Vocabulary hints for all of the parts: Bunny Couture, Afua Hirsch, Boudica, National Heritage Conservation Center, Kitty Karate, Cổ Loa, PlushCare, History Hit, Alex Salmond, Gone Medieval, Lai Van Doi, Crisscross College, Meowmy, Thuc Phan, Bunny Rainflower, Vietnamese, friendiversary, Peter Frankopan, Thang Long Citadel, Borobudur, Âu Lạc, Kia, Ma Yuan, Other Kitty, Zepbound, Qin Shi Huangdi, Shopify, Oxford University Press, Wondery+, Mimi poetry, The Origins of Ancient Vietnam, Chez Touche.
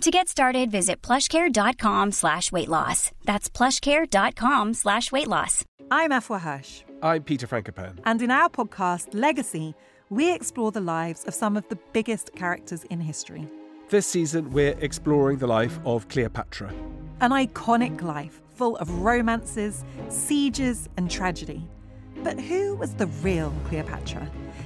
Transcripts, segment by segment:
To get started, visit plushcare.com/weightloss. That's plushcare.com/weightloss. I'm Afua Hirsch. I'm Peter Frankopan. And in our podcast, Legacy, we explore the lives of some of the biggest characters in history. This season, we're exploring the life of Cleopatra. An iconic life full of romances, sieges and tragedy. But who was the real Cleopatra?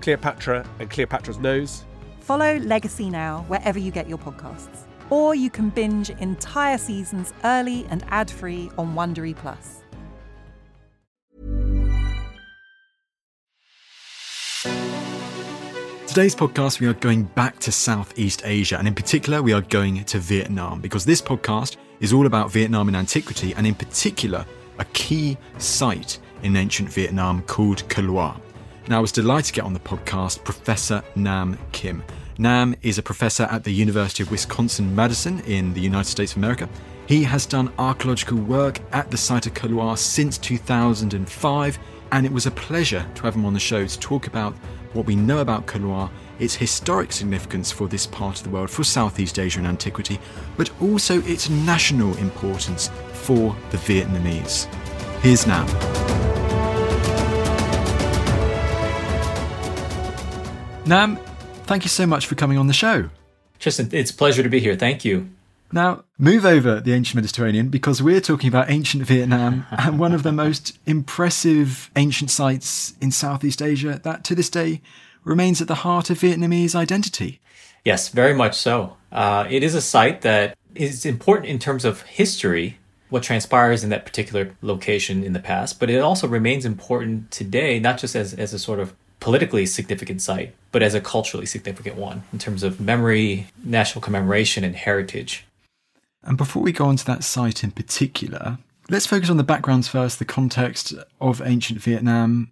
Cleopatra and Cleopatra's nose, follow Legacy now wherever you get your podcasts. Or you can binge entire seasons early and ad-free on Wondery+. Today's podcast, we are going back to Southeast Asia, and in particular, we are going to Vietnam, because this podcast is all about Vietnam in antiquity, and in particular, a key site in ancient Vietnam called Cổ Loa. Now, I was delighted to get on the podcast Professor Nam Kim. Nam is a professor at the University of Wisconsin-Madison in the United States of America. He has done archaeological work at the site of Cổ Loa since 2005, and it was a pleasure to have him on the show to talk about what we know about Cổ Loa, its historic significance for this part of the world, for Southeast Asia in antiquity, but also its national importance for the Vietnamese. Here's Nam. Nam, thank you so much for coming on the show. Tristan, it's a pleasure to be here. Thank you. Now, move over the ancient Mediterranean, because we're talking about ancient Vietnam and one of the most impressive ancient sites in Southeast Asia that to this day remains at the heart of Vietnamese identity. Yes, very much so. It is a site that is important in terms of history, what transpires in that particular location in the past, but it also remains important today, not just as a sort of politically significant site, but as a culturally significant one in terms of memory, national commemoration, and heritage. And before we go on to that site in particular, let's focus on the backgrounds first, the context of ancient Vietnam.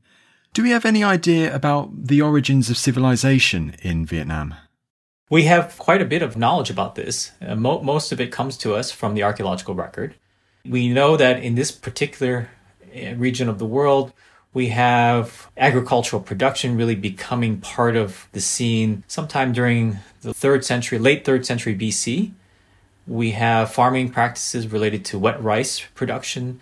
Do we have any idea about the origins of civilization in Vietnam? We have quite a bit of knowledge about this. Most of it comes to us from the archaeological record. We know that in this particular region of the world, we have agricultural production really becoming part of the scene sometime during the late 3rd century BC. We have farming practices related to wet rice production,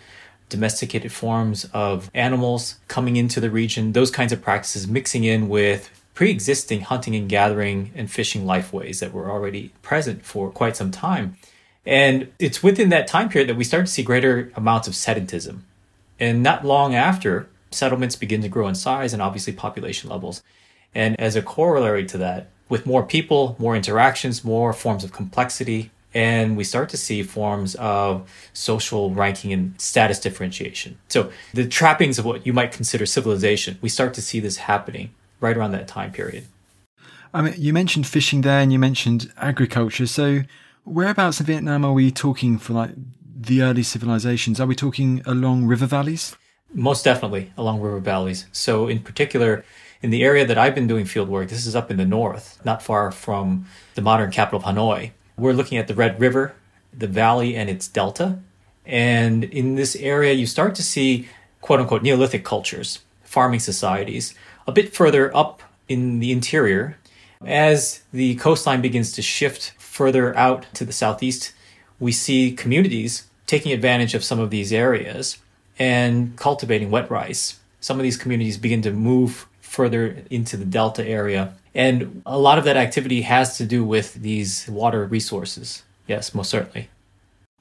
domesticated forms of animals coming into the region, those kinds of practices mixing in with pre-existing hunting and gathering and fishing lifeways that were already present for quite some time. And it's within that time period that we start to see greater amounts of sedentism. And not long after, settlements begin to grow in size and obviously population levels. And as a corollary to that, with more people, more interactions, more forms of complexity, and we start to see forms of social ranking and status differentiation. So the trappings of what you might consider civilization, we start to see this happening right around that time period. I mean, you mentioned fishing there and you mentioned agriculture. So whereabouts in Vietnam are we talking for like the early civilizations? Are we talking along river valleys? Most definitely along river valleys. So in particular, in the area that I've been doing field work, this is up in the north, not far from the modern capital of Hanoi. We're looking at the Red River, the valley and its delta. And in this area, you start to see, quote unquote, Neolithic cultures, farming societies. A bit further up in the interior, as the coastline begins to shift further out to the southeast, we see communities taking advantage of some of these areas and cultivating wet rice. Some of these communities begin to move further into the delta area. And a lot of that activity has to do with these water resources. Yes, most certainly.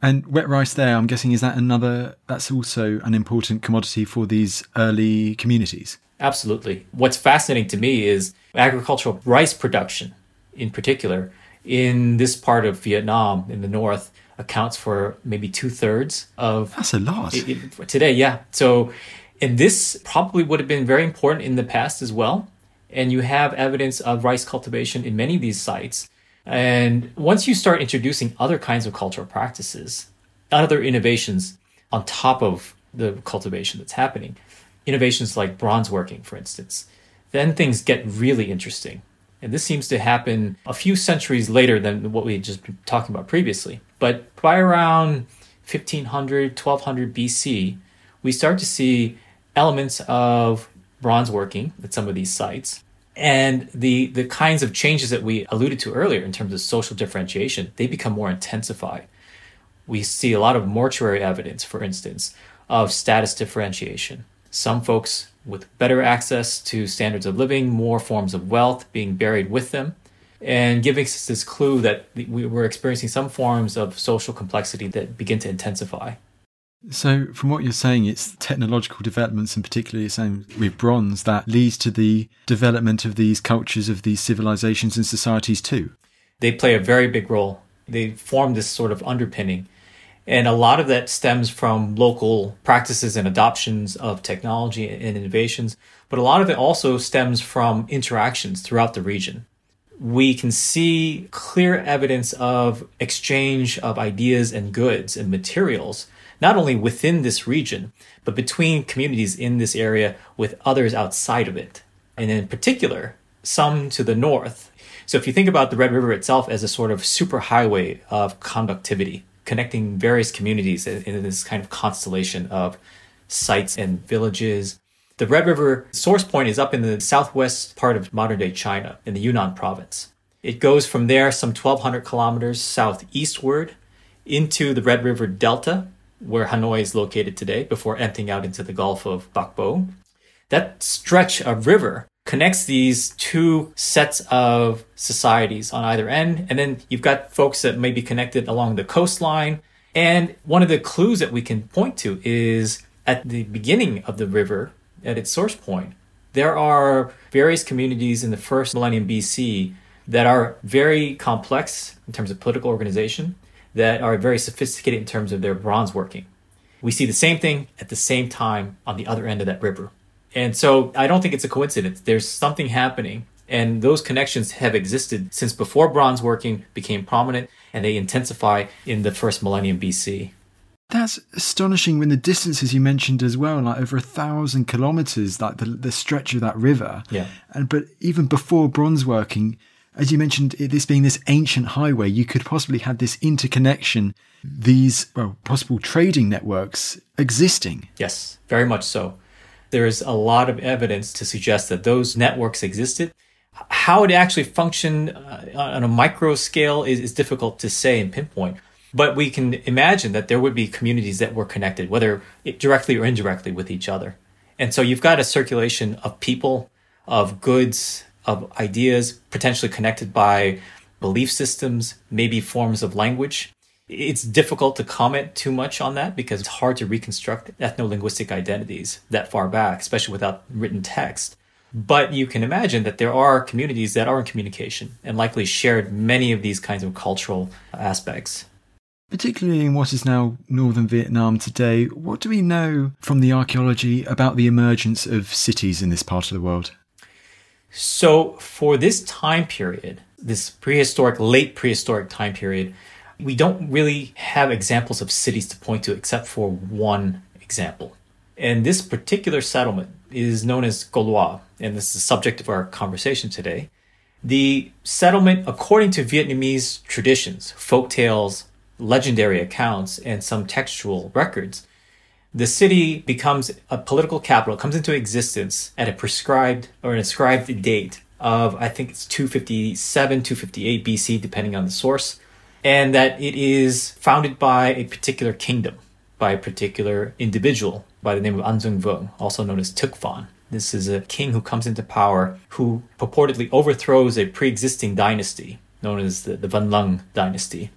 And wet rice there, I'm guessing, is that another, that's also an important commodity for these early communities? Absolutely. What's fascinating to me is agricultural rice production in particular in this part of Vietnam in the north accounts for maybe 2/3 of... That's a lot. Today, yeah. So, and this probably would have been very important in the past as well. And you have evidence of rice cultivation in many of these sites. And once you start introducing other kinds of cultural practices, other innovations on top of the cultivation that's happening, innovations like bronze working, for instance, then things get really interesting. And this seems to happen a few centuries later than what we had just been talking about previously. But by around 1500, 1200 BC, we start to see elements of bronze working at some of these sites. And the kinds of changes that we alluded to earlier in terms of social differentiation, they become more intensified. We see a lot of mortuary evidence, for instance, of status differentiation. Some folks with better access to standards of living, more forms of wealth being buried with them, and giving us this clue that we were experiencing some forms of social complexity that begin to intensify. So from what you're saying, it's technological developments, and particularly saying with bronze, that leads to the development of these cultures, of these civilizations and societies too. They play a very big role. They form this sort of underpinning. And a lot of that stems from local practices and adoptions of technology and innovations. But a lot of it also stems from interactions throughout the region. We can see clear evidence of exchange of ideas and goods and materials, not only within this region, but between communities in this area with others outside of it. And in particular, some to the north. So if you think about the Red River itself as a sort of superhighway of conductivity, connecting various communities in this kind of constellation of sites and villages. The Red River source point is up in the southwest part of modern-day China, in the Yunnan province. It goes from there some 1,200 kilometers southeastward into the Red River Delta, where Hanoi is located today, before emptying out into the Gulf of Bac Bo. That stretch of river connects these two sets of societies on either end. And then you've got folks that may be connected along the coastline. And one of the clues that we can point to is at the beginning of the river, at its source point, there are various communities in the first millennium BC that are very complex in terms of political organization, that are very sophisticated in terms of their bronze working. We see the same thing at the same time on the other end of that river. And so I don't think it's a coincidence. There's something happening, and those connections have existed since before bronze working became prominent, and they intensify in the first millennium BC. That's astonishing when the distances you mentioned as well, like over 1,000 kilometers, like the stretch of that river. Yeah. But even before bronze working, as you mentioned, this being this ancient highway, you could possibly have this interconnection, these possible trading networks existing. Yes, very much so. There is a lot of evidence to suggest that those networks existed. How it actually functioned on a micro scale is difficult to say and pinpoint. But we can imagine that there would be communities that were connected, whether directly or indirectly, with each other. And so you've got a circulation of people, of goods, of ideas, potentially connected by belief systems, maybe forms of language. It's difficult to comment too much on that because it's hard to reconstruct ethno-linguistic identities that far back, especially without written text. But you can imagine that there are communities that are in communication and likely shared many of these kinds of cultural aspects. Particularly in what is now northern Vietnam today, what do we know from the archaeology about the emergence of cities in this part of the world? So for this time period, this prehistoric, late prehistoric time period, we don't really have examples of cities to point to except for one example. And this particular settlement is known as Cổ Loa, and this is the subject of our conversation today. The settlement, according to Vietnamese traditions, folktales, legendary accounts, and some textual records, the city becomes a political capital, comes into existence at a prescribed or an ascribed date of, I think it's 257, 258 BC, depending on the source, and that it is founded by a particular kingdom, by a particular individual by the name of An Duong Vuong, also known as Thuc Phan. This is a king who comes into power who purportedly overthrows a pre-existing dynasty known as the Van Lang dynasty.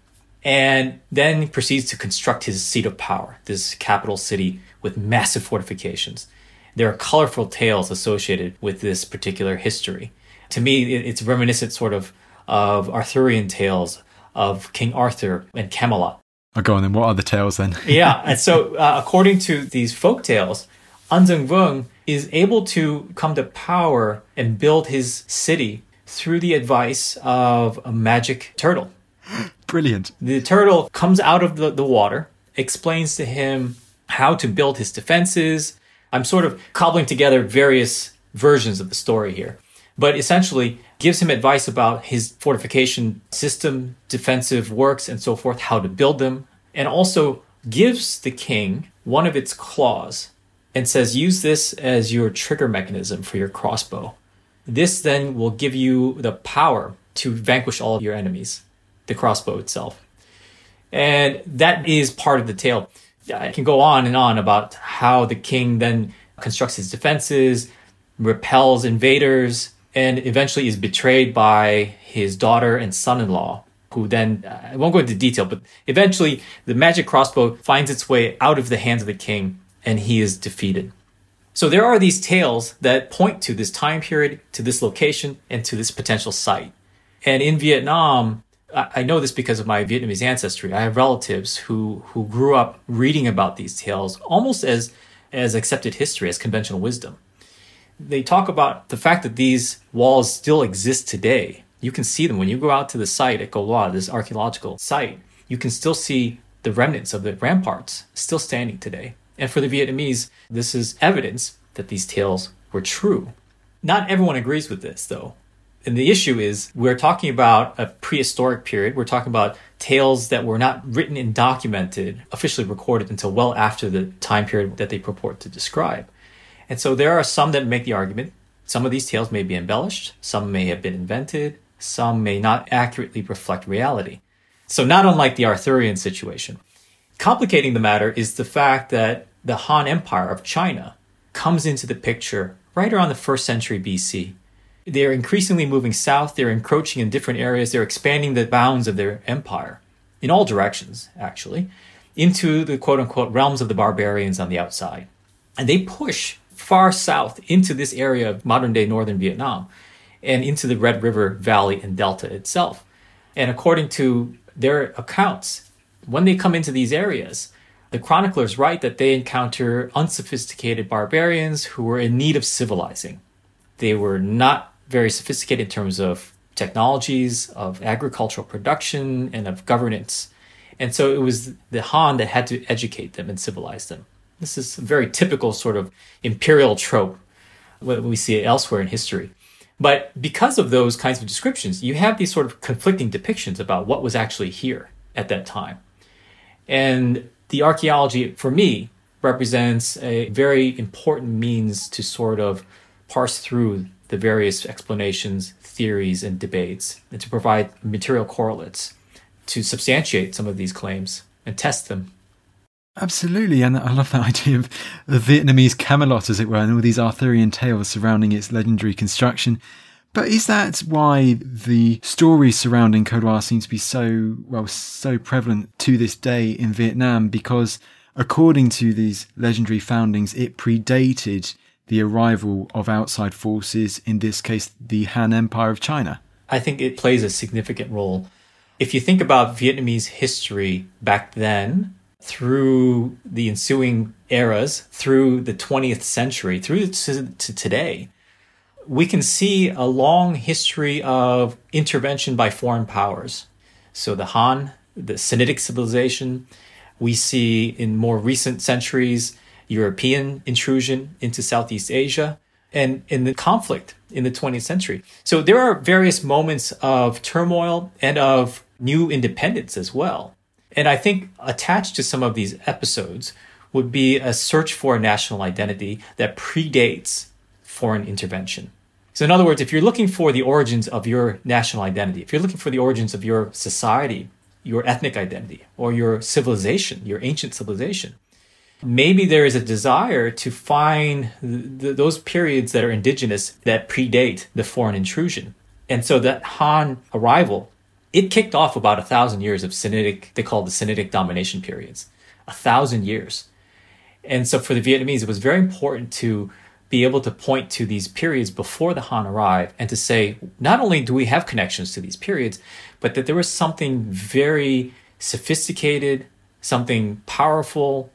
and then proceeds to construct his seat of power, this capital city with massive fortifications. There are colorful tales associated with this particular history. To me, it's reminiscent sort of Arthurian tales of King Arthur and Camelot. Oh, go on then. What are the tales then? Yeah. And so according to these folk tales, An Duong Vuong is able to come to power and build his city through the advice of a magic turtle. Brilliant. The turtle comes out of the water, explains to him how to build his defenses. I'm sort of cobbling together various versions of the story here, but essentially gives him advice about his fortification system, defensive works, and so forth, how to build them, and also gives the king one of its claws and says, use this as your trigger mechanism for your crossbow. This then will give you the power to vanquish all of your enemies, the crossbow itself. And that is part of the tale. I can go on and on about how the king then constructs his defenses, repels invaders, and eventually is betrayed by his daughter and son-in-law, who then, I won't go into detail, but eventually the magic crossbow finds its way out of the hands of the king and he is defeated. So there are these tales that point to this time period, to this location, and to this potential site. And in Vietnam, I know this because of my Vietnamese ancestry. I have relatives who grew up reading about these tales almost as accepted history, as conventional wisdom. They talk about the fact that these walls still exist today. You can see them when you go out to the site at Cổ Loa, this archaeological site. You can still see the remnants of the ramparts still standing today. And for the Vietnamese, this is evidence that these tales were true. Not everyone agrees with this, though. And the issue is we're talking about a prehistoric period. We're talking about tales that were not written and documented, officially recorded until well after the time period that they purport to describe. And so there are some that make the argument. Some of these tales may be embellished. Some may have been invented. Some may not accurately reflect reality. So not unlike the Arthurian situation. Complicating the matter is the fact that the Han Empire of China comes into the picture right around the 1st century BC. They're increasingly moving south. They're encroaching in different areas. They're expanding the bounds of their empire in all directions, actually, into the quote-unquote realms of the barbarians on the outside. And they push far south into this area of modern-day northern Vietnam and into the Red River Valley and Delta itself. And according to their accounts, when they come into these areas, the chroniclers write that they encounter unsophisticated barbarians who were in need of civilizing. They were not very sophisticated in terms of technologies, of agricultural production, and of governance. And so it was the Han that had to educate them and civilize them. This is a very typical sort of imperial trope when we see it elsewhere in history. But because of those kinds of descriptions, you have these sort of conflicting depictions about what was actually here at that time. And the archaeology, for me, represents a very important means to sort of parse through the various explanations, theories, and debates, and to provide material correlates to substantiate some of these claims and test them. Absolutely, and I love that idea of the Vietnamese Camelot, as it were, and all these Arthurian tales surrounding its legendary construction. But is that why the stories surrounding Cổ Loa seem to be so prevalent to this day in Vietnam? Because according to these legendary foundings, it predated the arrival of outside forces, in this case, the Han Empire of China. I think it plays a significant role. If you think about Vietnamese history back then, through the ensuing eras, through the 20th century, through to today, we can see a long history of intervention by foreign powers. So the Han, the Sinitic civilization, we see in more recent centuries, European intrusion into Southeast Asia, and in the conflict in the 20th century. So there are various moments of turmoil and of new independence as well. And I think attached to some of these episodes would be a search for a national identity that predates foreign intervention. So in other words, if you're looking for the origins of your national identity, if you're looking for the origins of your society, your ethnic identity, or your civilization, your ancient civilization, maybe there is a desire to find those periods that are indigenous that predate the foreign intrusion. And so that Han arrival It kicked off about 1,000 years of Sinitic, they call it the Sinitic domination periods, 1,000 years. And so for the Vietnamese, it was very important to be able to point to these periods before the Han arrived and to say, not only do we have connections to these periods, but that there was something very sophisticated, something powerful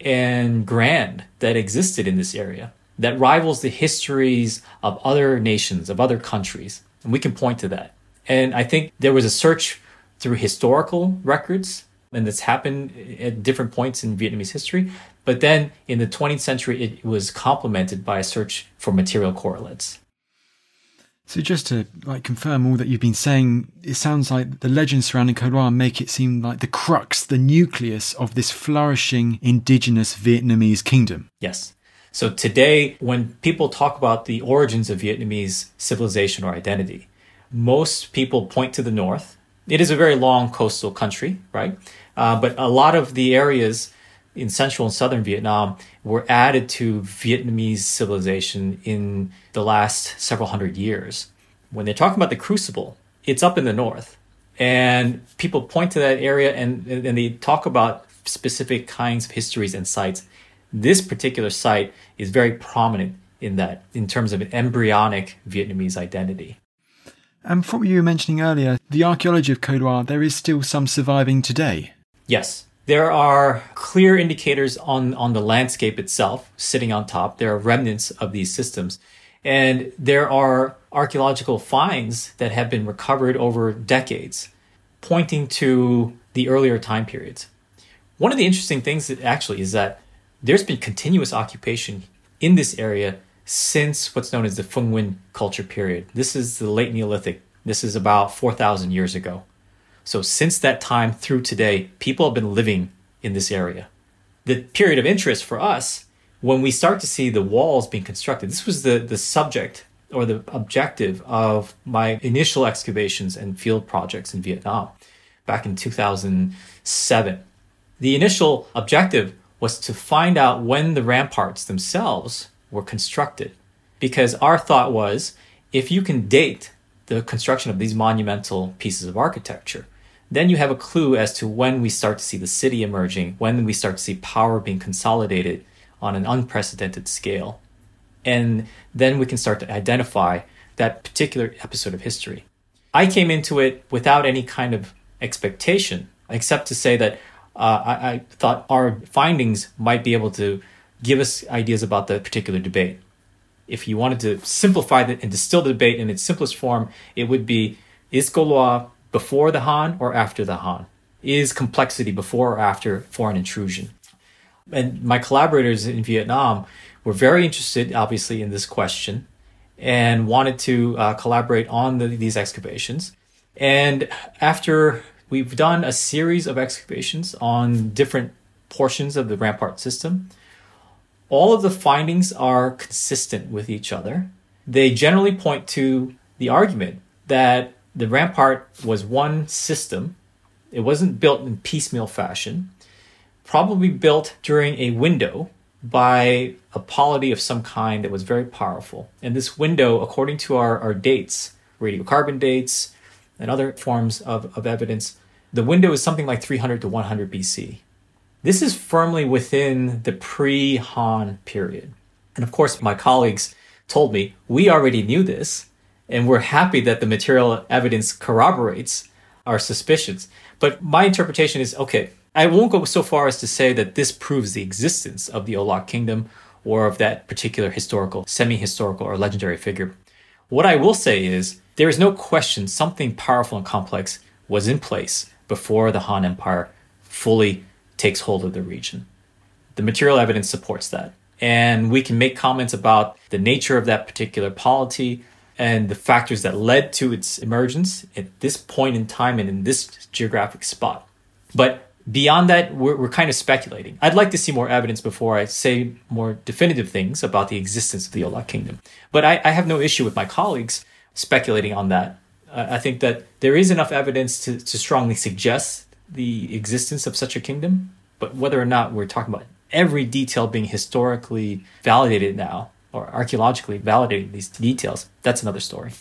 and grand that existed in this area that rivals the histories of other nations, of other countries. And we can point to that. And I think there was a search through historical records, and that's happened at different points in Vietnamese history. But then in the 20th century, it was complemented by a search for material correlates. So just to confirm all that you've been saying, it sounds like the legends surrounding Cổ Loa make it seem like the crux, the nucleus of this flourishing indigenous Vietnamese kingdom. Yes. So today, when people talk about the origins of Vietnamese civilization or identity, most people point to the north. It is a very long coastal country, right? But a lot of the areas in central and southern Vietnam were added to Vietnamese civilization in the last several hundred years. When they're talking about the crucible, it's up in the north. And people point to that area and they talk about specific kinds of histories and sites. This particular site is very prominent in that, in terms of an embryonic Vietnamese identity. And from what you were mentioning earlier, the archaeology of Cổ Loa, there is still some surviving today. Yes. There are clear indicators on the landscape itself, sitting on top. There are remnants of these systems. And there are archaeological finds that have been recovered over decades, pointing to the earlier time periods. One of the interesting things that actually is that there's been continuous occupation in this area since what's known as the Phung Nguyen culture period. This is the late Neolithic. This is about 4,000 years ago. So since that time through today, people have been living in this area. The period of interest for us, when we start to see the walls being constructed, this was the subject or the objective of my initial excavations and field projects in Vietnam back in 2007. The initial objective was to find out when the ramparts themselves were constructed, because our thought was, if you can date the construction of these monumental pieces of architecture, then you have a clue as to when we start to see the city emerging, when we start to see power being consolidated on an unprecedented scale. And then we can start to identify that particular episode of history. I came into it without any kind of expectation, except to say that I thought our findings might be able to give us ideas about the particular debate. If you wanted to simplify that and distill the debate in its simplest form, it would be, is Cổ Loa before the Han or after the Han? Is complexity before or after foreign intrusion? And my collaborators in Vietnam were very interested, obviously, in this question and wanted to collaborate on these excavations. And after we've done a series of excavations on different portions of the rampart system, all of the findings are consistent with each other. They generally point to the argument that the rampart was one system. It wasn't built in piecemeal fashion, probably built during a window by a polity of some kind that was very powerful. And this window, according to our dates, radiocarbon dates, and other forms of evidence, the window is something like 300 to 100 BC. This is firmly within the pre-Han period. And of course, my colleagues told me, we already knew this, and we're happy that the material evidence corroborates our suspicions. But my interpretation is, okay, I won't go so far as to say that this proves the existence of the Âu Lạc kingdom or of that particular historical, semi-historical, or legendary figure. What I will say is, there is no question something powerful and complex was in place before the Han Empire fully takes hold of the region. The material evidence supports that. And we can make comments about the nature of that particular polity and the factors that led to its emergence at this point in time and in this geographic spot. But beyond that, we're kind of speculating. I'd like to see more evidence before I say more definitive things about the existence of the Âu Lạc kingdom. But I have no issue with my colleagues speculating on that. I think that there is enough evidence to strongly suggest the existence of such a kingdom, but whether or not we're talking about every detail being historically validated now or archaeologically validating these details, that's another story.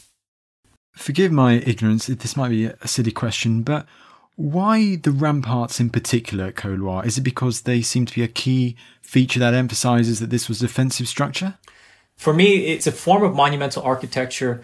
Forgive my ignorance, this might be a silly question, but why the ramparts in particular at Cổ Loa? Is it because they seem to be a key feature that emphasizes that this was a defensive structure? For me, it's a form of monumental architecture.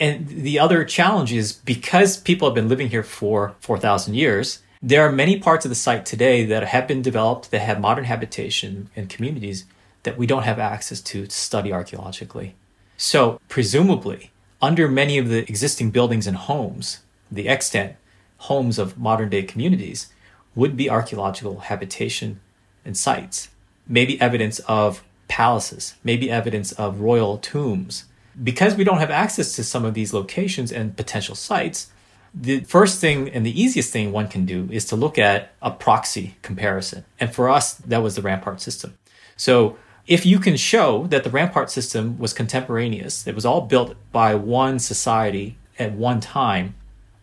And the other challenge is because people have been living here for 4,000 years, there are many parts of the site today that have been developed, that have modern habitation and communities that we don't have access to study archaeologically. So presumably, under many of the existing buildings and homes, the extant homes of modern-day communities would be archaeological habitation and sites, maybe evidence of palaces, maybe evidence of royal tombs. Because we don't have access to some of these locations and potential sites, the first thing and the easiest thing one can do is to look at a proxy comparison. And for us, that was the rampart system. So if you can show that the rampart system was contemporaneous, it was all built by one society at one time,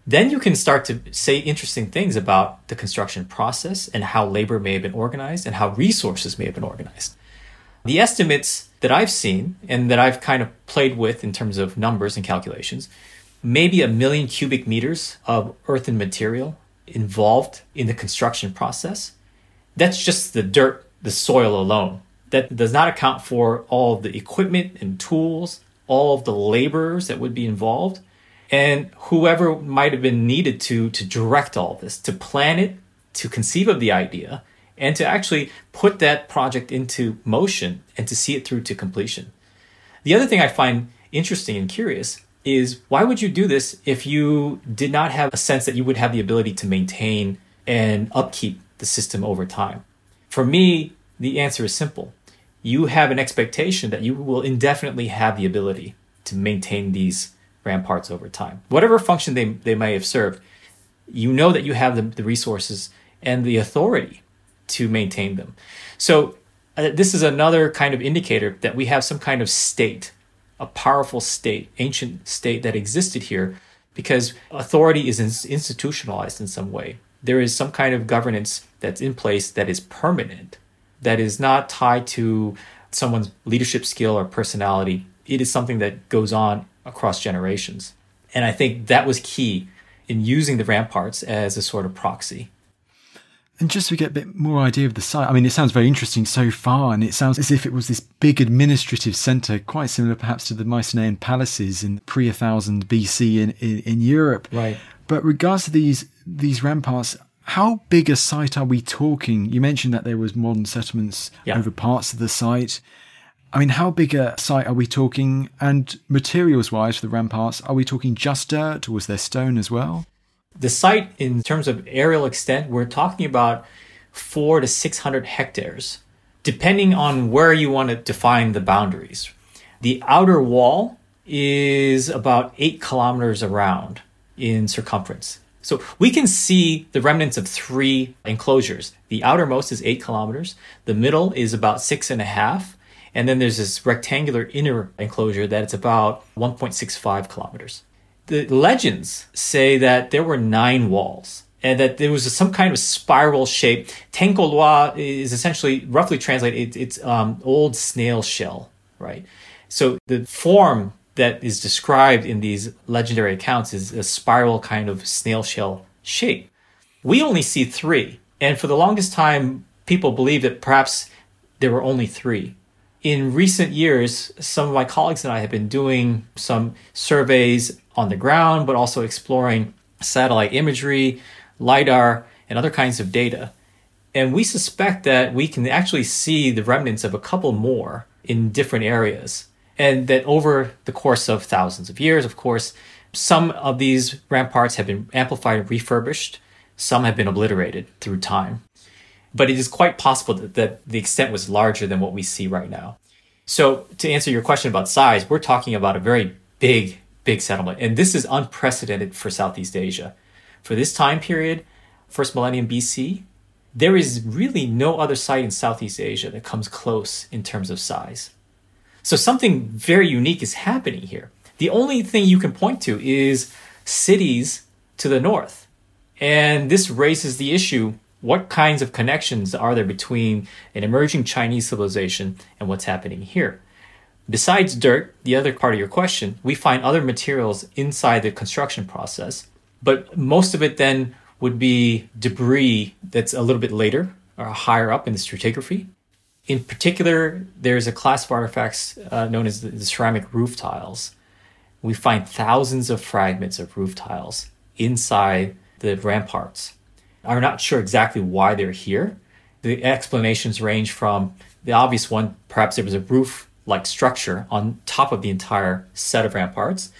then you can start to say interesting things about the construction process and how labor may have been organized and how resources may have been organized. The estimates that I've seen and that I've kind of played with in terms of numbers and calculations, maybe 1 million cubic meters of earthen material involved in the construction process. That's just the dirt, the soil alone. That does not account for all of the equipment and tools, all of the laborers that would be involved, and whoever might have been needed to direct all this, to plan it, to conceive of the idea, and to actually put that project into motion and to see it through to completion. The other thing I find interesting and curious is why would you do this if you did not have a sense that you would have the ability to maintain and upkeep the system over time? For me, the answer is simple. You have an expectation that you will indefinitely have the ability to maintain these ramparts over time. Whatever function they may have served, you know that you have the resources and the authority to maintain them. So this is another kind of indicator that we have some kind of state, a powerful state, ancient state that existed here because authority is institutionalized in some way. There is some kind of governance that's in place that is permanent, that is not tied to someone's leadership skill or personality. It is something that goes on across generations. And I think that was key in using the ramparts as a sort of proxy. And just to get a bit more idea of the site, I mean, it sounds very interesting so far, and it sounds as if it was this big administrative centre, quite similar perhaps to the Mycenaean palaces in pre-1000 BC in Europe. Right. But regards to these ramparts, how big a site are we talking? You mentioned that there was modern settlements over parts of the site. I mean, how big a site are we talking? And materials-wise for the ramparts, are we talking just dirt or was there stone as well? The site, in terms of aerial extent, we're talking about 400 to 600 hectares, depending on where you want to define the boundaries. The outer wall is about 8 kilometers around in circumference. So we can see the remnants of 3 enclosures. The outermost is 8 kilometers. The middle is about 6.5. And then there's this rectangular inner enclosure that's about 1.65 kilometers. The legends say that there were 9 walls and that there was some kind of spiral shape. Cổ Loa is essentially, roughly translated, it's old snail shell, right? So the form that is described in these legendary accounts is a spiral kind of snail shell shape. We only see 3. And for the longest time, people believed that perhaps there were only 3. In recent years, some of my colleagues and I have been doing some surveys on the ground, but also exploring satellite imagery, LiDAR, and other kinds of data. And we suspect that we can actually see the remnants of a couple more in different areas. And that over the course of thousands of years, of course, some of these ramparts have been amplified and refurbished. Some have been obliterated through time. But it is quite possible that the extent was larger than what we see right now. So to answer your question about size, we're talking about a very big, big settlement. And this is unprecedented for Southeast Asia. For this time period, first millennium BC, there is really no other site in Southeast Asia that comes close in terms of size. So something very unique is happening here. The only thing you can point to is cities to the north. And this raises the issue, what kinds of connections are there between an emerging Chinese civilization and what's happening here? Besides dirt, the other part of your question, we find other materials inside the construction process, but most of it then would be debris that's a little bit later or higher up in the stratigraphy. In particular, there's a class of artifacts known as the ceramic roof tiles. We find thousands of fragments of roof tiles inside the ramparts. I'm not sure exactly why they're here. The explanations range from the obvious one, perhaps there was a roof-like structure on top of the entire set of ramparts.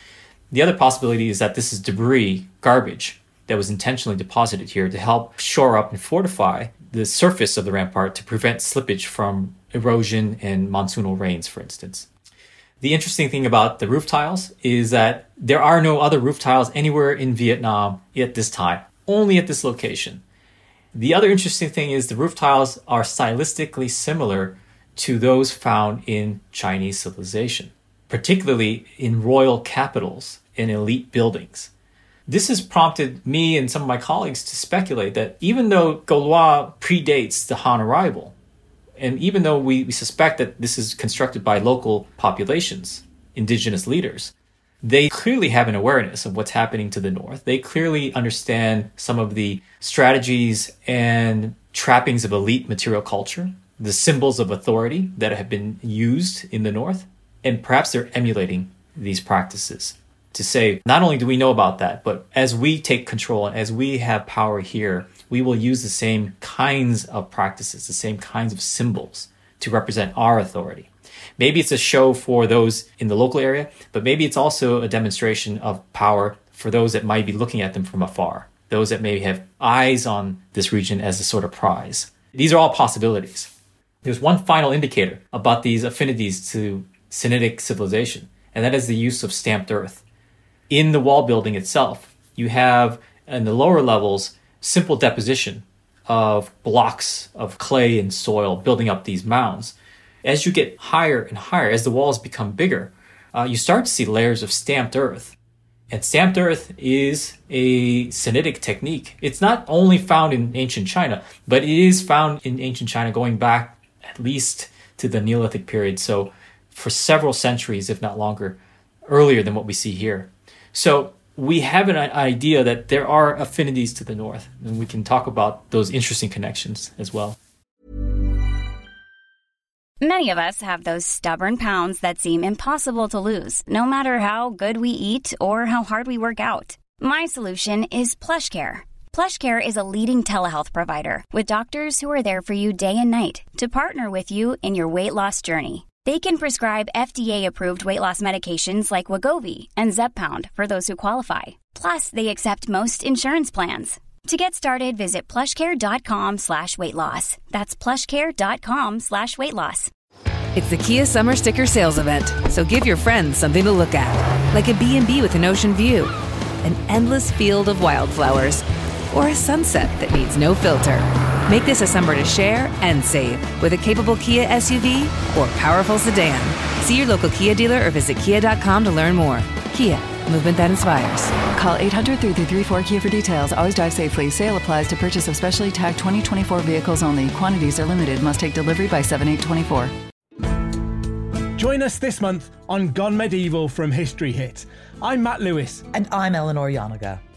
The other possibility is that this is debris, garbage, that was intentionally deposited here to help shore up and fortify the surface of the rampart to prevent slippage from erosion and monsoonal rains, for instance. The interesting thing about the roof tiles is that there are no other roof tiles anywhere in Vietnam at this time, only at this location. The other interesting thing is the roof tiles are stylistically similar to those found in Chinese civilization, particularly in royal capitals and elite buildings. This has prompted me and some of my colleagues to speculate that even though Cổ Loa predates the Han arrival, and even though we suspect that this is constructed by local populations, indigenous leaders, they clearly have an awareness of what's happening to the north. They clearly understand some of the strategies and trappings of elite material culture, the symbols of authority that have been used in the north, and perhaps they're emulating these practices to say, not only do we know about that, but as we take control and as we have power here, we will use the same kinds of practices, the same kinds of symbols to represent our authority. Maybe it's a show for those in the local area, but maybe it's also a demonstration of power for those that might be looking at them from afar, those that may have eyes on this region as a sort of prize. These are all possibilities. There's one final indicator about these affinities to Sinitic civilization, and that is the use of stamped earth. In the wall building itself, you have, in the lower levels, simple deposition of blocks of clay and soil building up these mounds. As you get higher and higher, as the walls become bigger, you start to see layers of stamped earth. And stamped earth is a Sinitic technique. It's not only found in ancient China, but it is found in ancient China going back at least to the Neolithic period. So for several centuries, if not longer, earlier than what we see here. So we have an idea that there are affinities to the north, and we can talk about those interesting connections as well. Many of us have those stubborn pounds that seem impossible to lose, no matter how good we eat or how hard we work out. My solution is PlushCare. PlushCare is a leading telehealth provider with doctors who are there for you day and night to partner with you in your weight loss journey. They can prescribe FDA-approved weight loss medications like Wegovy and Zepbound for those who qualify. Plus, they accept most insurance plans. To get started, visit plushcare.com/weightloss. That's plushcare.com/weightloss. It's the Kia Summer Sticker Sales Event, so give your friends something to look at, like a B&B with an ocean view, an endless field of wildflowers, or a sunset that needs no filter. Make this a summer to share and save with a capable Kia SUV or powerful sedan. See your local Kia dealer or visit kia.com to learn more. Kia, movement that inspires. Call 800-334-KIA for details. Always drive safely. Sale applies to purchase of specially tagged 2024 vehicles only. Quantities are limited. Must take delivery by 7/8/24. Join us this month on Gone Medieval from History Hit. I'm Matt Lewis. And I'm Eleanor Janaga.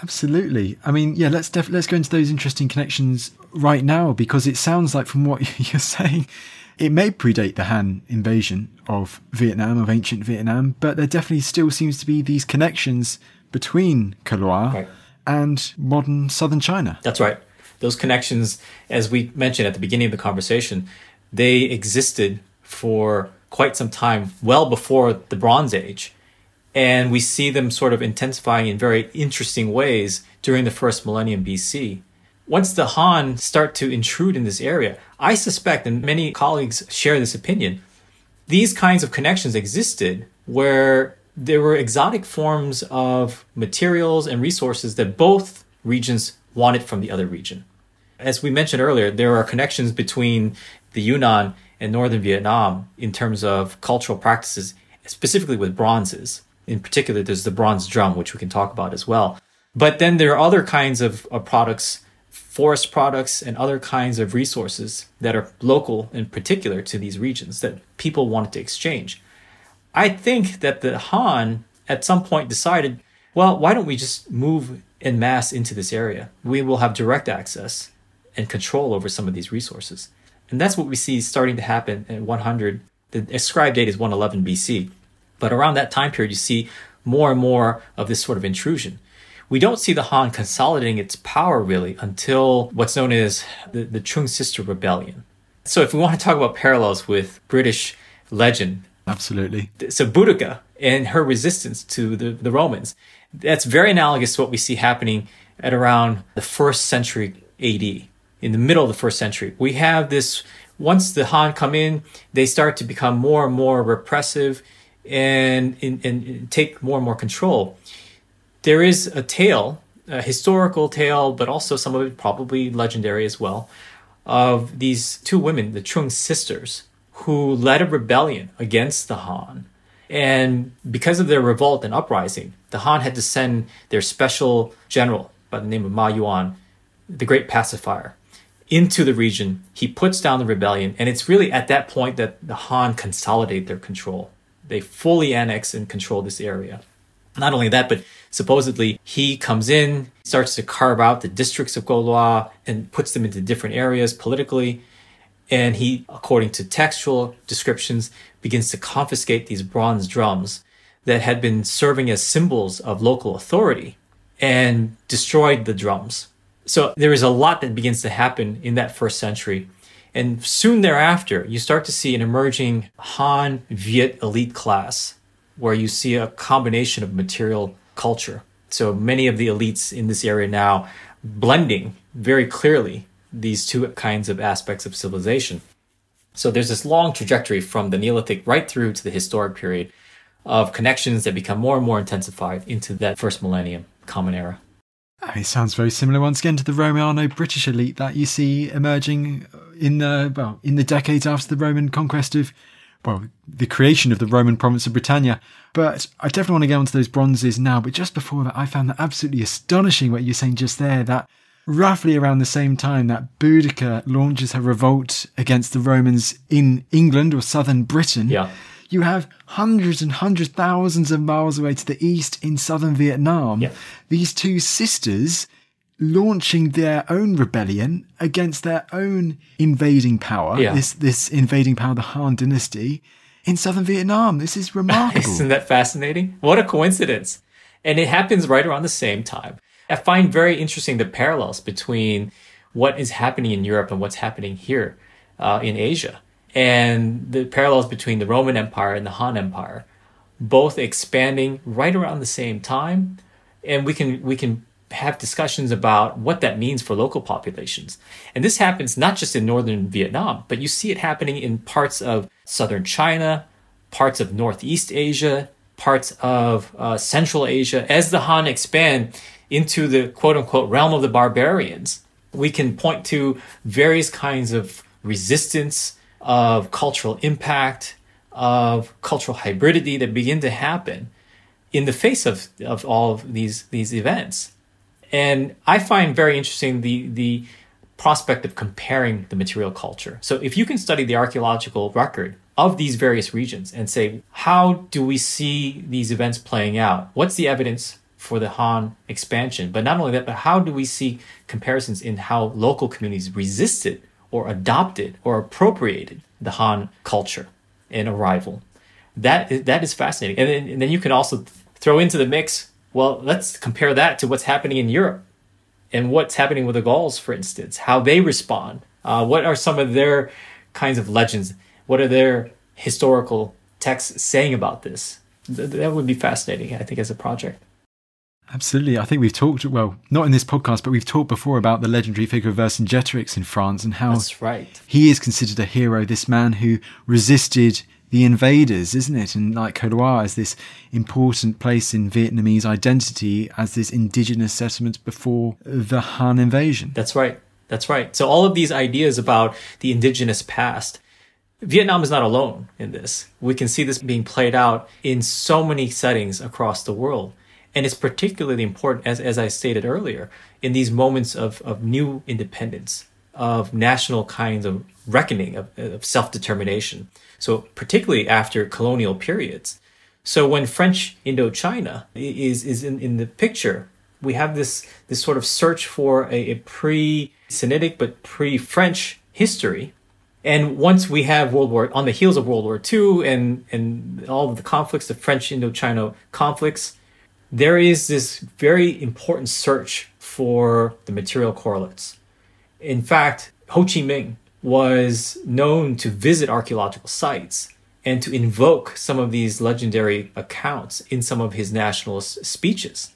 Absolutely. I mean, yeah, let's go into those interesting connections right now, because it sounds like from what you're saying, it may predate the Han invasion of Vietnam, of ancient Vietnam, but there definitely still seems to be these connections between Cổ Loa and modern southern China. That's right. Those connections, as we mentioned at the beginning of the conversation, they existed for quite some time, well before the Bronze Age. And we see them sort of intensifying in very interesting ways during the first millennium BC. Once the Han start to intrude in this area, I suspect, and many colleagues share this opinion, these kinds of connections existed where there were exotic forms of materials and resources that both regions wanted from the other region. As we mentioned earlier, there are connections between the Yunnan and northern Vietnam in terms of cultural practices, specifically with bronzes. In particular, there's the bronze drum, which we can talk about as well. But then there are other kinds of products, forest products, and other kinds of resources that are local in particular to these regions that people wanted to exchange. I think that the Han at some point decided, well, why don't we just move en masse into this area? We will have direct access and control over some of these resources. And that's what we see starting to happen in 100. The ascribed date is 111 BC. But around that time period, you see more and more of this sort of intrusion. We don't see the Han consolidating its power really until what's known as the Trưng Sisters Rebellion. So if we want to talk about parallels with British legend, absolutely. So Boudica and her resistance to the Romans, that's very analogous to what we see happening at around the 1st century AD. In the middle of the 1st century, we have this, once the Han come in, they start to become more and more repressive and take more and more control. There is a tale, a historical tale, but also some of it probably legendary as well, of these two women, the Trưng sisters, who led a rebellion against the Han. And because of their revolt and uprising, the Han had to send their special general by the name of Ma Yuan, the great pacifier, into the region. He puts down the rebellion, and it's really at that point that the Han consolidate their control. They fully annex and control this area. Not only that, but supposedly he comes in, starts to carve out the districts of Cổ Loa and puts them into different areas politically. And he, according to textual descriptions, begins to confiscate these bronze drums that had been serving as symbols of local authority and destroyed the drums. So there is a lot that begins to happen in that 1st century. And soon thereafter, you start to see an emerging Han Viet elite class where you see a combination of material culture. So many of the elites in this area now blending very clearly these two kinds of aspects of civilization. So there's this long trajectory from the Neolithic right through to the historic period of connections that become more and more intensified into that 1st millennium Common Era. It sounds very similar once again to the Romano-British elite that you see emerging in the decades after the Roman conquest of, the creation of the Roman province of Britannia. But I definitely want to get onto those bronzes now. But just before that, I found that absolutely astonishing what you're saying just there, that roughly around the same time that Boudica launches her revolt against the Romans in England or southern Britain, you have hundreds and hundreds, thousands of miles away to the east in southern Vietnam, these two sisters launching their own rebellion against their own invading power, this invading power, the Han dynasty, in southern Vietnam. This is remarkable. Isn't that fascinating? What a coincidence. And it happens right around the same time. I find very interesting the parallels between what is happening in Europe and what's happening here in Asia, and the parallels between the Roman Empire and the Han Empire, both expanding right around the same time. And we can have discussions about what that means for local populations. And this happens not just in northern Vietnam, but you see it happening in parts of southern China, parts of Northeast Asia, parts of Central Asia. As the Han expand into the quote-unquote realm of the barbarians, we can point to various kinds of resistance, of cultural impact, of cultural hybridity that begin to happen in the face of all of these events. And I find very interesting the prospect of comparing the material culture. So if you can study the archaeological record of these various regions and say, how do we see these events playing out? What's the evidence for the Han expansion? But not only that, but how do we see comparisons in how local communities resisted or adopted or appropriated the Han culture and arrival? That is fascinating. And then you can also throw into the mix, well, let's compare that to what's happening in Europe and what's happening with the Gauls, for instance, how they respond. What are some of their kinds of legends? What are their historical texts saying about this? That would be fascinating, I think, as a project. Absolutely. I think we've talked, not in this podcast, but we've talked before about the legendary figure of Vercingetorix in France and how he is considered a hero, this man who resisted the invaders, isn't it? And like Cổ Loa is this important place in Vietnamese identity as this indigenous settlement before the Han invasion. That's right. That's right. So all of these ideas about the indigenous past, Vietnam is not alone in this. We can see this being played out in so many settings across the world. And it's particularly important, as I stated earlier, in these moments of new independence, of national kinds of reckoning, of self-determination. So particularly after colonial periods. So when French Indochina is in the picture, we have this sort of search for a pre-Sinitic but pre-French history. And once we have on the heels of World War II and all of the conflicts, the French Indochina conflicts, there is this very important search for the material correlates. In fact, Ho Chi Minh was known to visit archaeological sites and to invoke some of these legendary accounts in some of his nationalist speeches.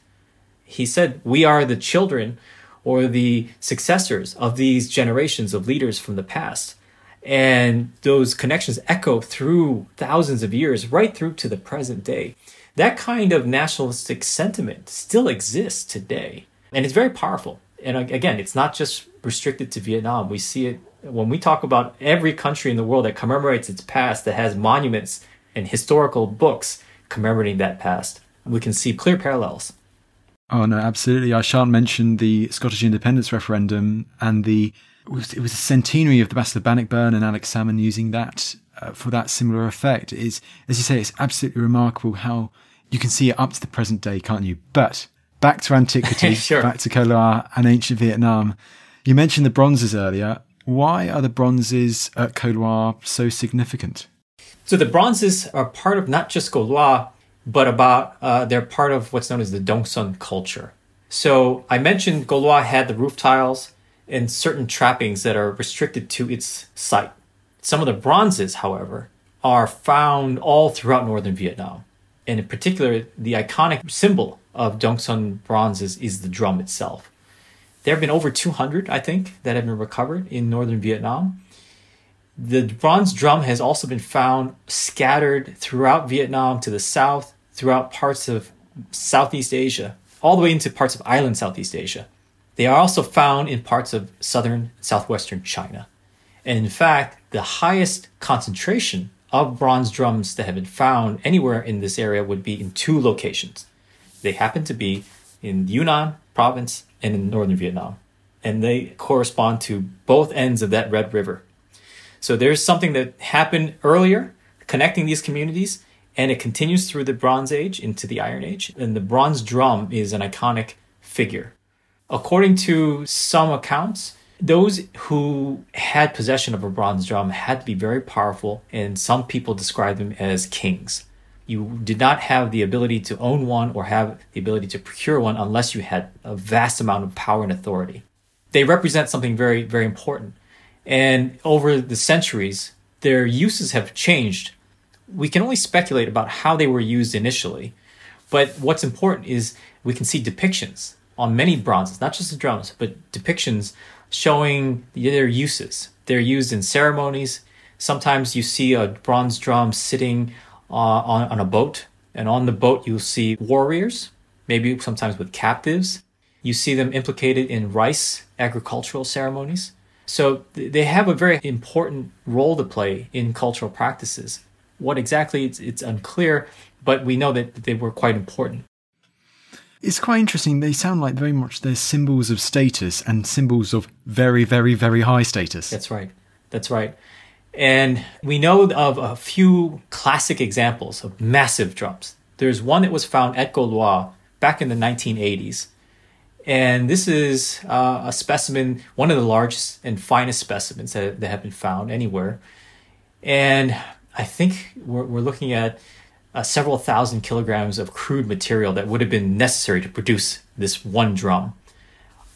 He said, "We are the children or the successors of these generations of leaders from the past." And those connections echo through thousands of years, right through to the present day. That kind of nationalistic sentiment still exists today. And it's very powerful. And again, it's not just restricted to Vietnam. We see it when we talk about every country in the world that commemorates its past, that has monuments and historical books commemorating that past. We can see clear parallels. Oh, no, absolutely. I shan't mention the Scottish independence referendum and it was a centenary of the Battle of Bannockburn, and Alex Salmond using that for that similar effect. It's, as you say, it's absolutely remarkable how you can see it up to the present day, can't you? But back to antiquity, sure. Back to Cổ Loa and ancient Vietnam. You mentioned the bronzes earlier. Why are the bronzes at Cổ Loa so significant? So the bronzes are part of not just Cổ Loa, but they're part of what's known as the Dong Son culture. So I mentioned Cổ Loa had the roof tiles and certain trappings that are restricted to its site. Some of the bronzes, however, are found all throughout northern Vietnam. And in particular, the iconic symbol of Dong Son bronzes is the drum itself. There have been over 200, I think, that have been recovered in northern Vietnam. The bronze drum has also been found scattered throughout Vietnam to the south, throughout parts of Southeast Asia, all the way into parts of island Southeast Asia. They are also found in parts of southwestern China. And in fact, the highest concentration of bronze drums that have been found anywhere in this area would be in two locations. They happen to be in Yunnan province and in northern Vietnam. And they correspond to both ends of that Red River. So there's something that happened earlier, connecting these communities, and it continues through the Bronze Age into the Iron Age. And the bronze drum is an iconic figure. According to some accounts, those who had possession of a bronze drum had to be very powerful, and some people describe them as kings. You did not have the ability to own one or have the ability to procure one unless you had a vast amount of power and authority. They represent something very, very important. And over the centuries, their uses have changed. We can only speculate about how they were used initially, but what's important is we can see depictions on many bronzes, not just the drums, but depictions showing their uses. They're used in ceremonies. Sometimes you see a bronze drum sitting on a boat, and on the boat you'll see warriors, maybe sometimes with captives. You see them implicated in rice agricultural ceremonies. So they have a very important role to play in cultural practices. What exactly, it's unclear, but we know that they were quite important. It's quite interesting. They sound like very much they're symbols of status and symbols of very, very, very high status. That's right. That's right. And we know of a few classic examples of massive drums. There's one that was found at Cổ Loa back in the 1980s. And this is a specimen, one of the largest and finest specimens that have been found anywhere. And I think we're looking at several thousand kilograms of crude material that would have been necessary to produce this one drum.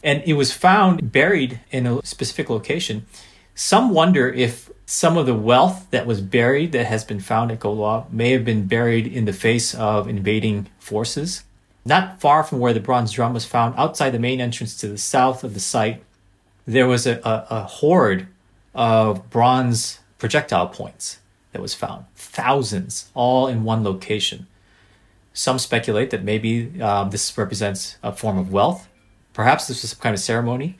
And it was found buried in a specific location. Some wonder if some of the wealth that was buried, that has been found at Cổ Loa, may have been buried in the face of invading forces. Not far from where the bronze drum was found, outside the main entrance to the south of the site, there was a horde of bronze projectile points that was found. Thousands, all in one location. Some speculate that maybe this represents a form of wealth. Perhaps this was some kind of ceremony,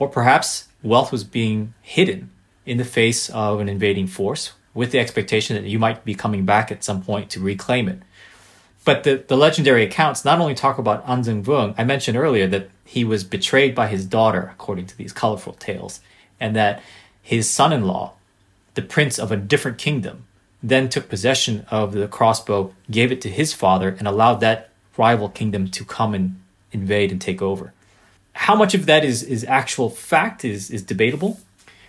or perhaps wealth was being hidden in the face of an invading force with the expectation that you might be coming back at some point to reclaim it. But the legendary accounts not only talk about An Duong Vuong. I mentioned earlier that he was betrayed by his daughter, according to these colorful tales, and that his son-in-law, the prince of a different kingdom, then took possession of the crossbow, gave it to his father, and allowed that rival kingdom to come and invade and take over. How much of that is actual fact is debatable,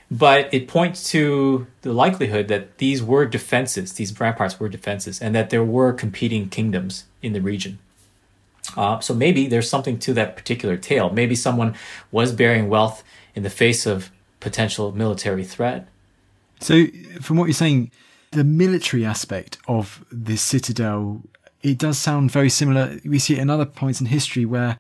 but it points to the likelihood that these were defenses, these ramparts were defenses, and that there were competing kingdoms in the region. So maybe there's something to that particular tale. Maybe someone was bearing wealth in the face of potential military threat. So from what you're saying, the military aspect of this citadel, it does sound very similar. We see it in other points in history where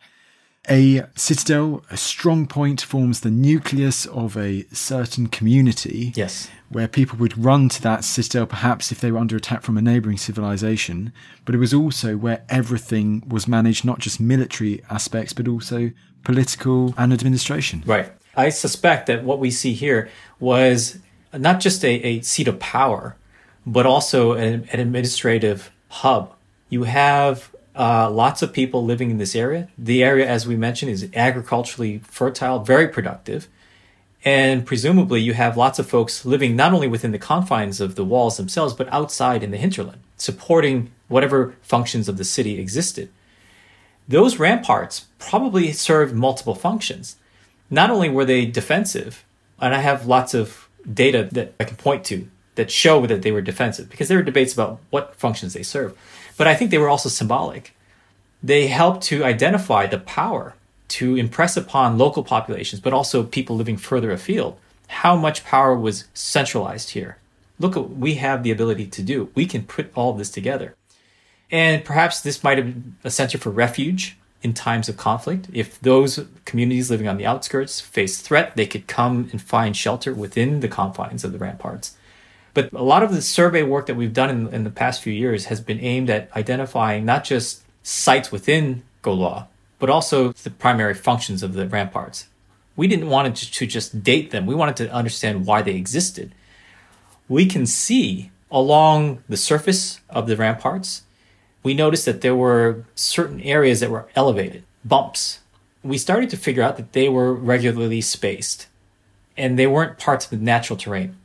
a citadel, a strong point, forms the nucleus of a certain community. Yes. Where people would run to that citadel, perhaps if they were under attack from a neighbouring civilization. But it was also where everything was managed, not just military aspects, but also political and administration. Right. I suspect that what we see here was not just a seat of power, but also an administrative hub. You have lots of people living in this area. The area, as we mentioned, is agriculturally fertile, very productive. And presumably you have lots of folks living not only within the confines of the walls themselves, but outside in the hinterland, supporting whatever functions of the city existed. Those ramparts probably served multiple functions. Not only were they defensive, and I have lots of data that I can point to that show that they were defensive, because there were debates about what functions they serve. But I think they were also symbolic. They helped to identify the power to impress upon local populations, but also people living further afield, how much power was centralized here. Look at what we have the ability to do. We can put all this together. And perhaps this might have been a center for refuge in times of conflict. If those communities living on the outskirts faced threat, they could come and find shelter within the confines of the ramparts. But a lot of the survey work that we've done in the past few years has been aimed at identifying not just sites within Cổ Loa, but also the primary functions of the ramparts. We didn't want to just date them. We wanted to understand why they existed. We can see along the surface of the ramparts, we noticed that there were certain areas that were elevated, bumps. We started to figure out that they were regularly spaced, and they weren't parts of the natural terrain.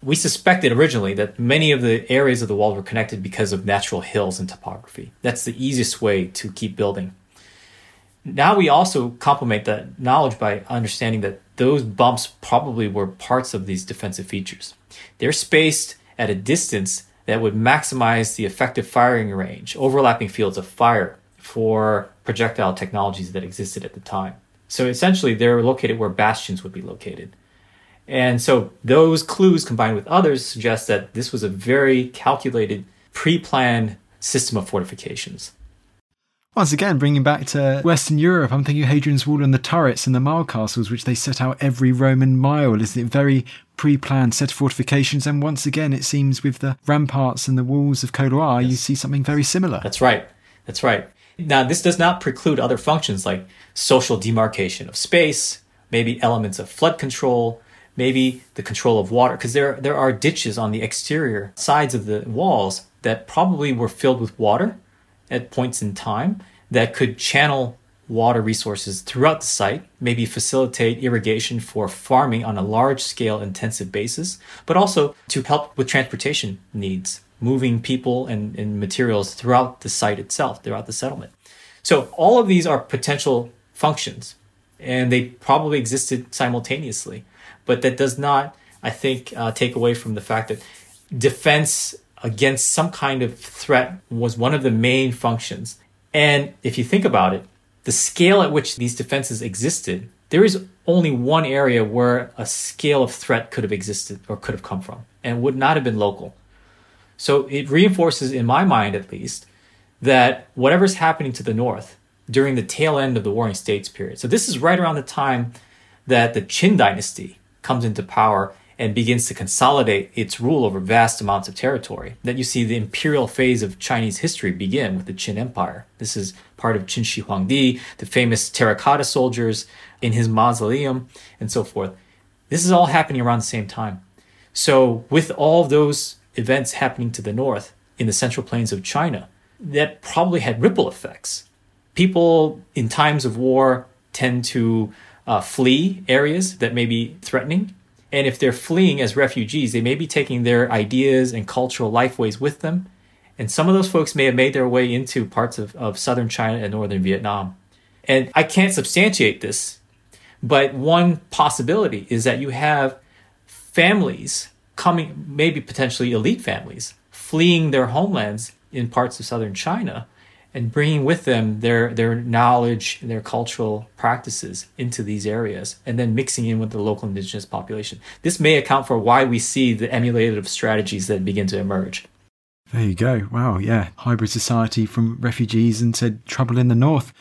We suspected originally that many of the areas of the wall were connected because of natural hills and topography. That's the easiest way to keep building. Now we also complement that knowledge by understanding that those bumps probably were parts of these defensive features. They're spaced at a distance that would maximize the effective firing range, overlapping fields of fire for projectile technologies that existed at the time. So essentially, they're located where bastions would be located. And so those clues combined with others suggest that this was a very calculated, pre-planned system of fortifications. Once again, bringing back to Western Europe, I'm thinking Hadrian's Wall and the turrets and the mile castles, which they set out every Roman mile. Is a very pre-planned set of fortifications. And once again, it seems with the ramparts and the walls of Cổ Loa, yes, you see something very similar. That's right. That's right. Now, this does not preclude other functions like social demarcation of space, maybe elements of flood control, maybe the control of water, because there are ditches on the exterior sides of the walls that probably were filled with water at points in time that could channel water resources throughout the site, maybe facilitate irrigation for farming on a large-scale intensive basis, but also to help with transportation needs, moving people and materials throughout the site itself, throughout the settlement. So all of these are potential functions, and they probably existed simultaneously. But that does not, I think, take away from the fact that defense against some kind of threat was one of the main functions. And if you think about it, the scale at which these defenses existed, there is only one area where a scale of threat could have existed or could have come from and would not have been local. So it reinforces, in my mind at least, that whatever's happening to the north during the tail end of the Warring States period. So this is right around the time that the Qin dynasty comes into power and begins to consolidate its rule over vast amounts of territory. Then you see the imperial phase of Chinese history begin with the Qin Empire. This is part of Qin Shi Huangdi, the famous terracotta soldiers in his mausoleum, and so forth. This is all happening around the same time. So with all those events happening to the north in the central plains of China, that probably had ripple effects. People in times of war tend to flee areas that may be threatening. And if they're fleeing as refugees, they may be taking their ideas and cultural lifeways with them. And some of those folks may have made their way into parts of southern China and northern Vietnam. And I can't substantiate this, but one possibility is that you have families coming, maybe potentially elite families, fleeing their homelands in parts of southern China and bringing with them their knowledge and their cultural practices into these areas, and then mixing in with the local indigenous population. This may account for why we see the emulative strategies that begin to emerge. There you go. Wow, yeah. Hybrid society from refugees and said trouble in the north.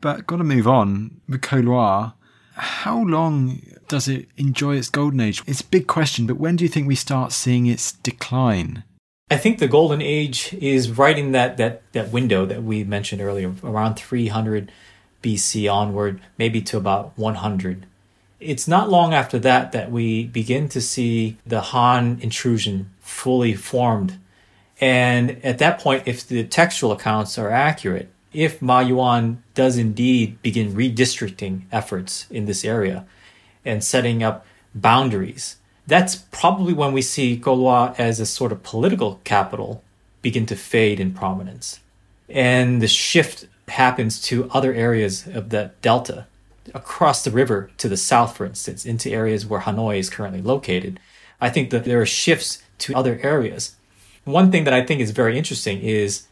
But got to move on with Cổ Loa. How long does it enjoy its golden age? It's a big question, but when do you think we start seeing its decline? I think the golden age is right in that window that we mentioned earlier, around 300 BC onward, maybe to about 100. It's not long after that that we begin to see the Han intrusion fully formed. And at that point, if the textual accounts are accurate, if Ma Yuan does indeed begin redistricting efforts in this area and setting up boundaries, that's probably when we see Cổ Loa as a sort of political capital begin to fade in prominence. And the shift happens to other areas of that delta, across the river to the south, for instance, into areas where Hanoi is currently located. I think that there are shifts to other areas. One thing that I think is very interesting is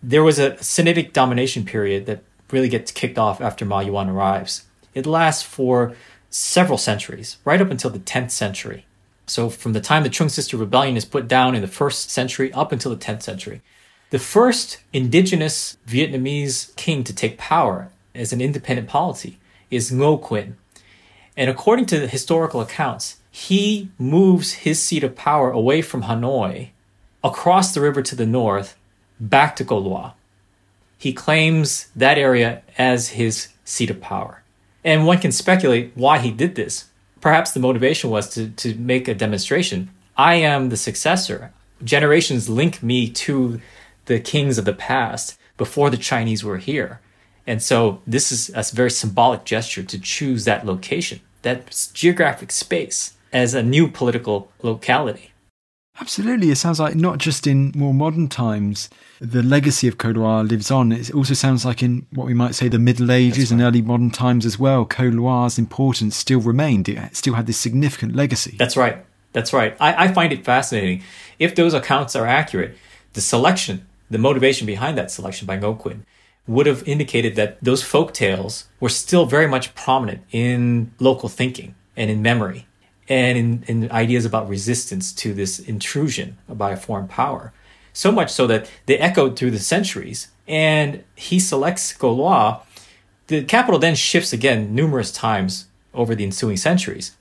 there was a Sinitic domination period that really gets kicked off after Ma Yuan arrives. It lasts for several centuries, right up until the 10th century. So from the time the Trưng Sister Rebellion is put down in the 1st century up until the 10th century. The first indigenous Vietnamese king to take power as an independent polity is Ngô Quyền. And according to the historical accounts, he moves his seat of power away from Hanoi, across the river to the north, back to Cổ Loa. He claims that area as his seat of power. And one can speculate why he did this. Perhaps the motivation was to make a demonstration. I am the successor. Generations link me to the kings of the past before the Chinese were here. And so this is a very symbolic gesture to choose that location, that geographic space, as a new political locality. Absolutely. It sounds like not just in more modern times, the legacy of Cổ Loa lives on. It also sounds like in what we might say the Middle Ages and early modern times as well, Cổ Loa's importance still remained. It still had this significant legacy. That's right. I find it fascinating. If those accounts are accurate, the selection, the motivation behind that selection by Ngô Quyền would have indicated that those folk tales were still very much prominent in local thinking and in memory, and in ideas about resistance to this intrusion by a foreign power. So much so that they echoed through the centuries, and he selects Cổ Loa. The capital then shifts again numerous times over the ensuing centuries,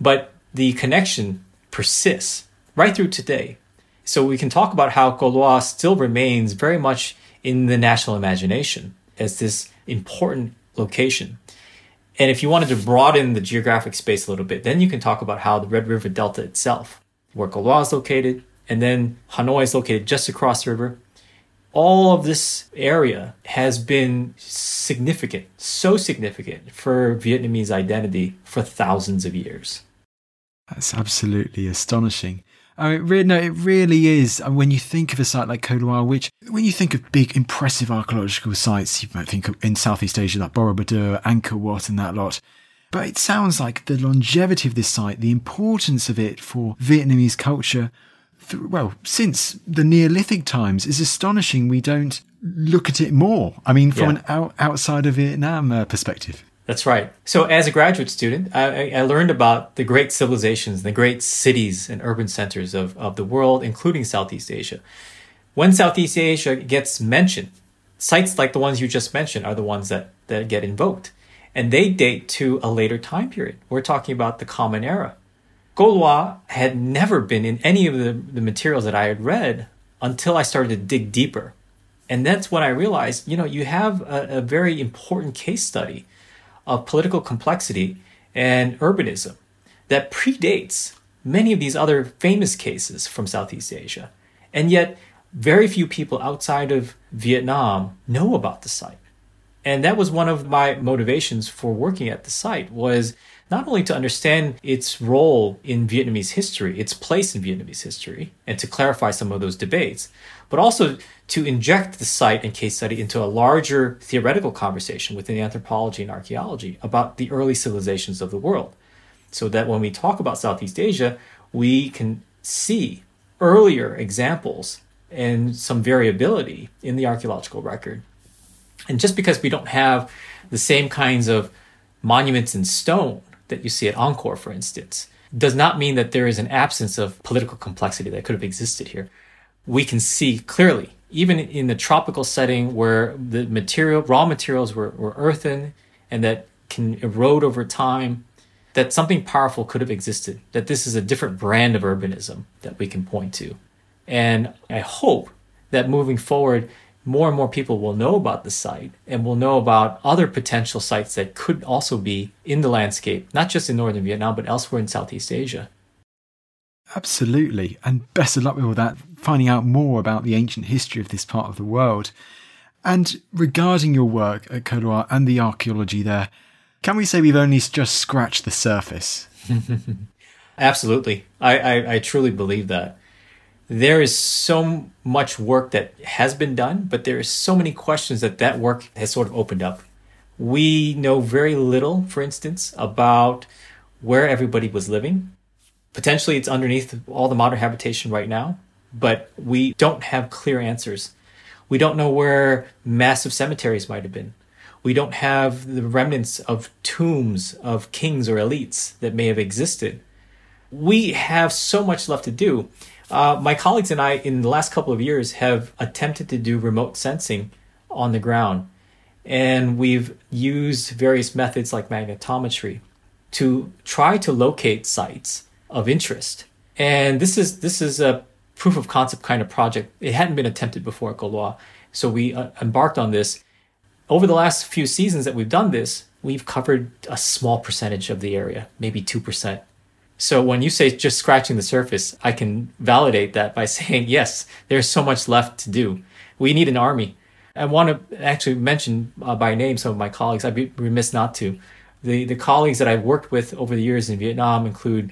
but the connection persists right through today. So we can talk about how Cổ Loa still remains very much in the national imagination as this important location. And if you wanted to broaden the geographic space a little bit, then you can talk about how the Red River Delta itself, where Cổ Loa is located, and then Hanoi is located just across the river. All of this area has been significant, so significant for Vietnamese identity for thousands of years. That's absolutely astonishing. It really is. And when you think of a site like Cổ Loa, when you think of big, impressive archaeological sites, you might think of in Southeast Asia, like Borobudur, Angkor Wat and that lot. But it sounds like the longevity of this site, the importance of it for Vietnamese culture, since the Neolithic times, is astonishing we don't look at it more. I mean, from an outside of Vietnam perspective. That's right. So as a graduate student, I learned about the great civilizations, the great cities and urban centers of the world, including Southeast Asia. When Southeast Asia gets mentioned, sites like the ones you just mentioned are the ones that get invoked. And they date to a later time period. We're talking about the Common Era. Cổ Loa had never been in any of the materials that I had read until I started to dig deeper. And that's when I realized, you know, you have a very important case study of political complexity and urbanism that predates many of these other famous cases from Southeast Asia. And yet, very few people outside of Vietnam know about the site. And that was one of my motivations for working at the site, was not only to understand its role in Vietnamese history, its place in Vietnamese history, and to clarify some of those debates, but also to inject the site and case study into a larger theoretical conversation within anthropology and archaeology about the early civilizations of the world. So that when we talk about Southeast Asia, we can see earlier examples and some variability in the archaeological record. And just because we don't have the same kinds of monuments in stone that you see at Angkor, for instance, does not mean that there is an absence of political complexity that could have existed here. We can see clearly, even in the tropical setting where the raw materials were earthen and that can erode over time, that something powerful could have existed, that this is a different brand of urbanism that we can point to. And I hope that moving forward, more and more people will know about the site and will know about other potential sites that could also be in the landscape, not just in northern Vietnam, but elsewhere in Southeast Asia. Absolutely. And best of luck with all that, finding out more about the ancient history of this part of the world. And regarding your work at Cổ Loa and the archaeology there, can we say we've only just scratched the surface? Absolutely. I truly believe that. There is so much work that has been done, but there is so many questions that work has sort of opened up. We know very little, for instance, about where everybody was living. Potentially it's underneath all the modern habitation right now, but we don't have clear answers. We don't know where massive cemeteries might have been. We don't have the remnants of tombs of kings or elites that may have existed. We have so much left to do. My colleagues and I, in the last couple of years, have attempted to do remote sensing on the ground. And we've used various methods like magnetometry to try to locate sites of interest. And this is a proof of concept kind of project. It hadn't been attempted before at Cổ Loa. So we embarked on this. Over the last few seasons that we've done this, we've covered a small percentage of the area, maybe 2%. So when you say just scratching the surface, I can validate that by saying, yes, there's so much left to do. We need an army. I want to actually mention by name some of my colleagues. I'd be remiss not to. The colleagues that I've worked with over the years in Vietnam include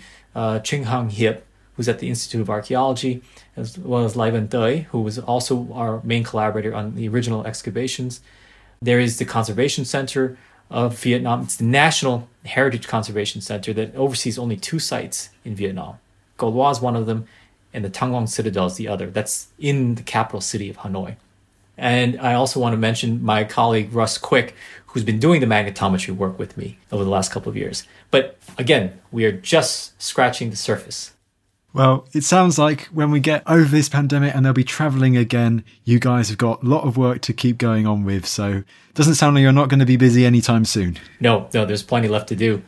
Chinh Hung Hiep, who's at the Institute of Archaeology, as well as Lai Van Doi, who was also our main collaborator on the original excavations. There is the Conservation Center of Vietnam. It's the National Heritage Conservation Center that oversees only 2 sites in Vietnam. Cổ Loa is one of them, and the Thang Long Citadel is the other. That's in the capital city of Hanoi. And I also want to mention my colleague, Russ Quick, who's been doing the magnetometry work with me over the last couple of years. But again, we are just scratching the surface. Well, it sounds like when we get over this pandemic and they'll be travelling again, you guys have got a lot of work to keep going on with. So it doesn't sound like you're not going to be busy anytime soon. No, there's plenty left to do.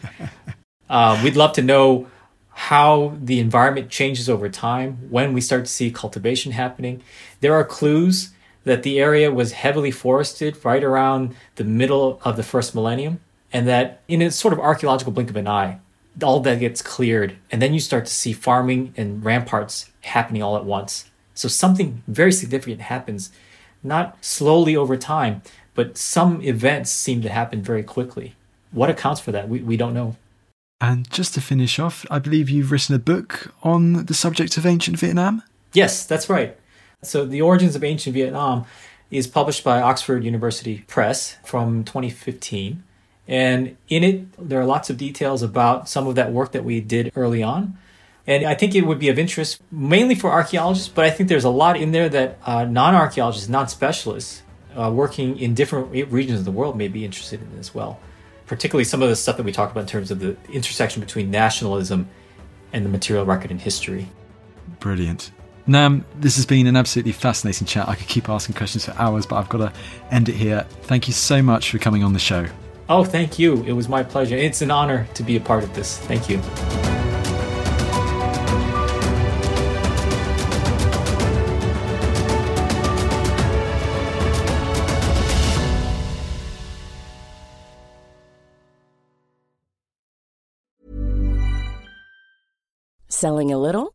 We'd love to know how the environment changes over time, when we start to see cultivation happening. There are clues that the area was heavily forested right around the middle of the first millennium, and that in a sort of archaeological blink of an eye, all that gets cleared, and then you start to see farming and ramparts happening all at once. So something very significant happens, not slowly over time, but some events seem to happen very quickly. What accounts for that? We don't know. And just to finish off, I believe you've written a book on the subject of ancient Vietnam? Yes, that's right. So The Origins of Ancient Vietnam is published by Oxford University Press from 2015. And in it, there are lots of details about some of that work that we did early on. And I think it would be of interest mainly for archaeologists, but I think there's a lot in there that non-archaeologists, non-specialists working in different regions of the world may be interested in as well. Particularly some of the stuff that we talked about in terms of the intersection between nationalism and the material record in history. Brilliant. Nam, this has been an absolutely fascinating chat. I could keep asking questions for hours, but I've got to end it here. Thank you so much for coming on the show. Oh, thank you. It was my pleasure. It's an honor to be a part of this. Thank you. Selling a little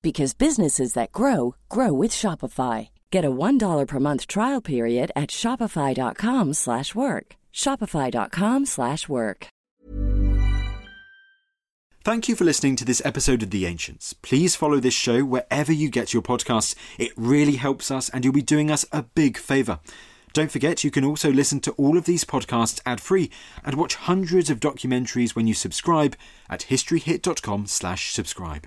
Because businesses that grow, grow with Shopify. Get a $1 per month trial period at shopify.com/work. Shopify.com/work. Thank you for listening to this episode of The Ancients. Please follow this show wherever you get your podcasts. It really helps us and you'll be doing us a big favour. Don't forget, you can also listen to all of these podcasts ad-free and watch hundreds of documentaries when you subscribe at historyhit.com/subscribe.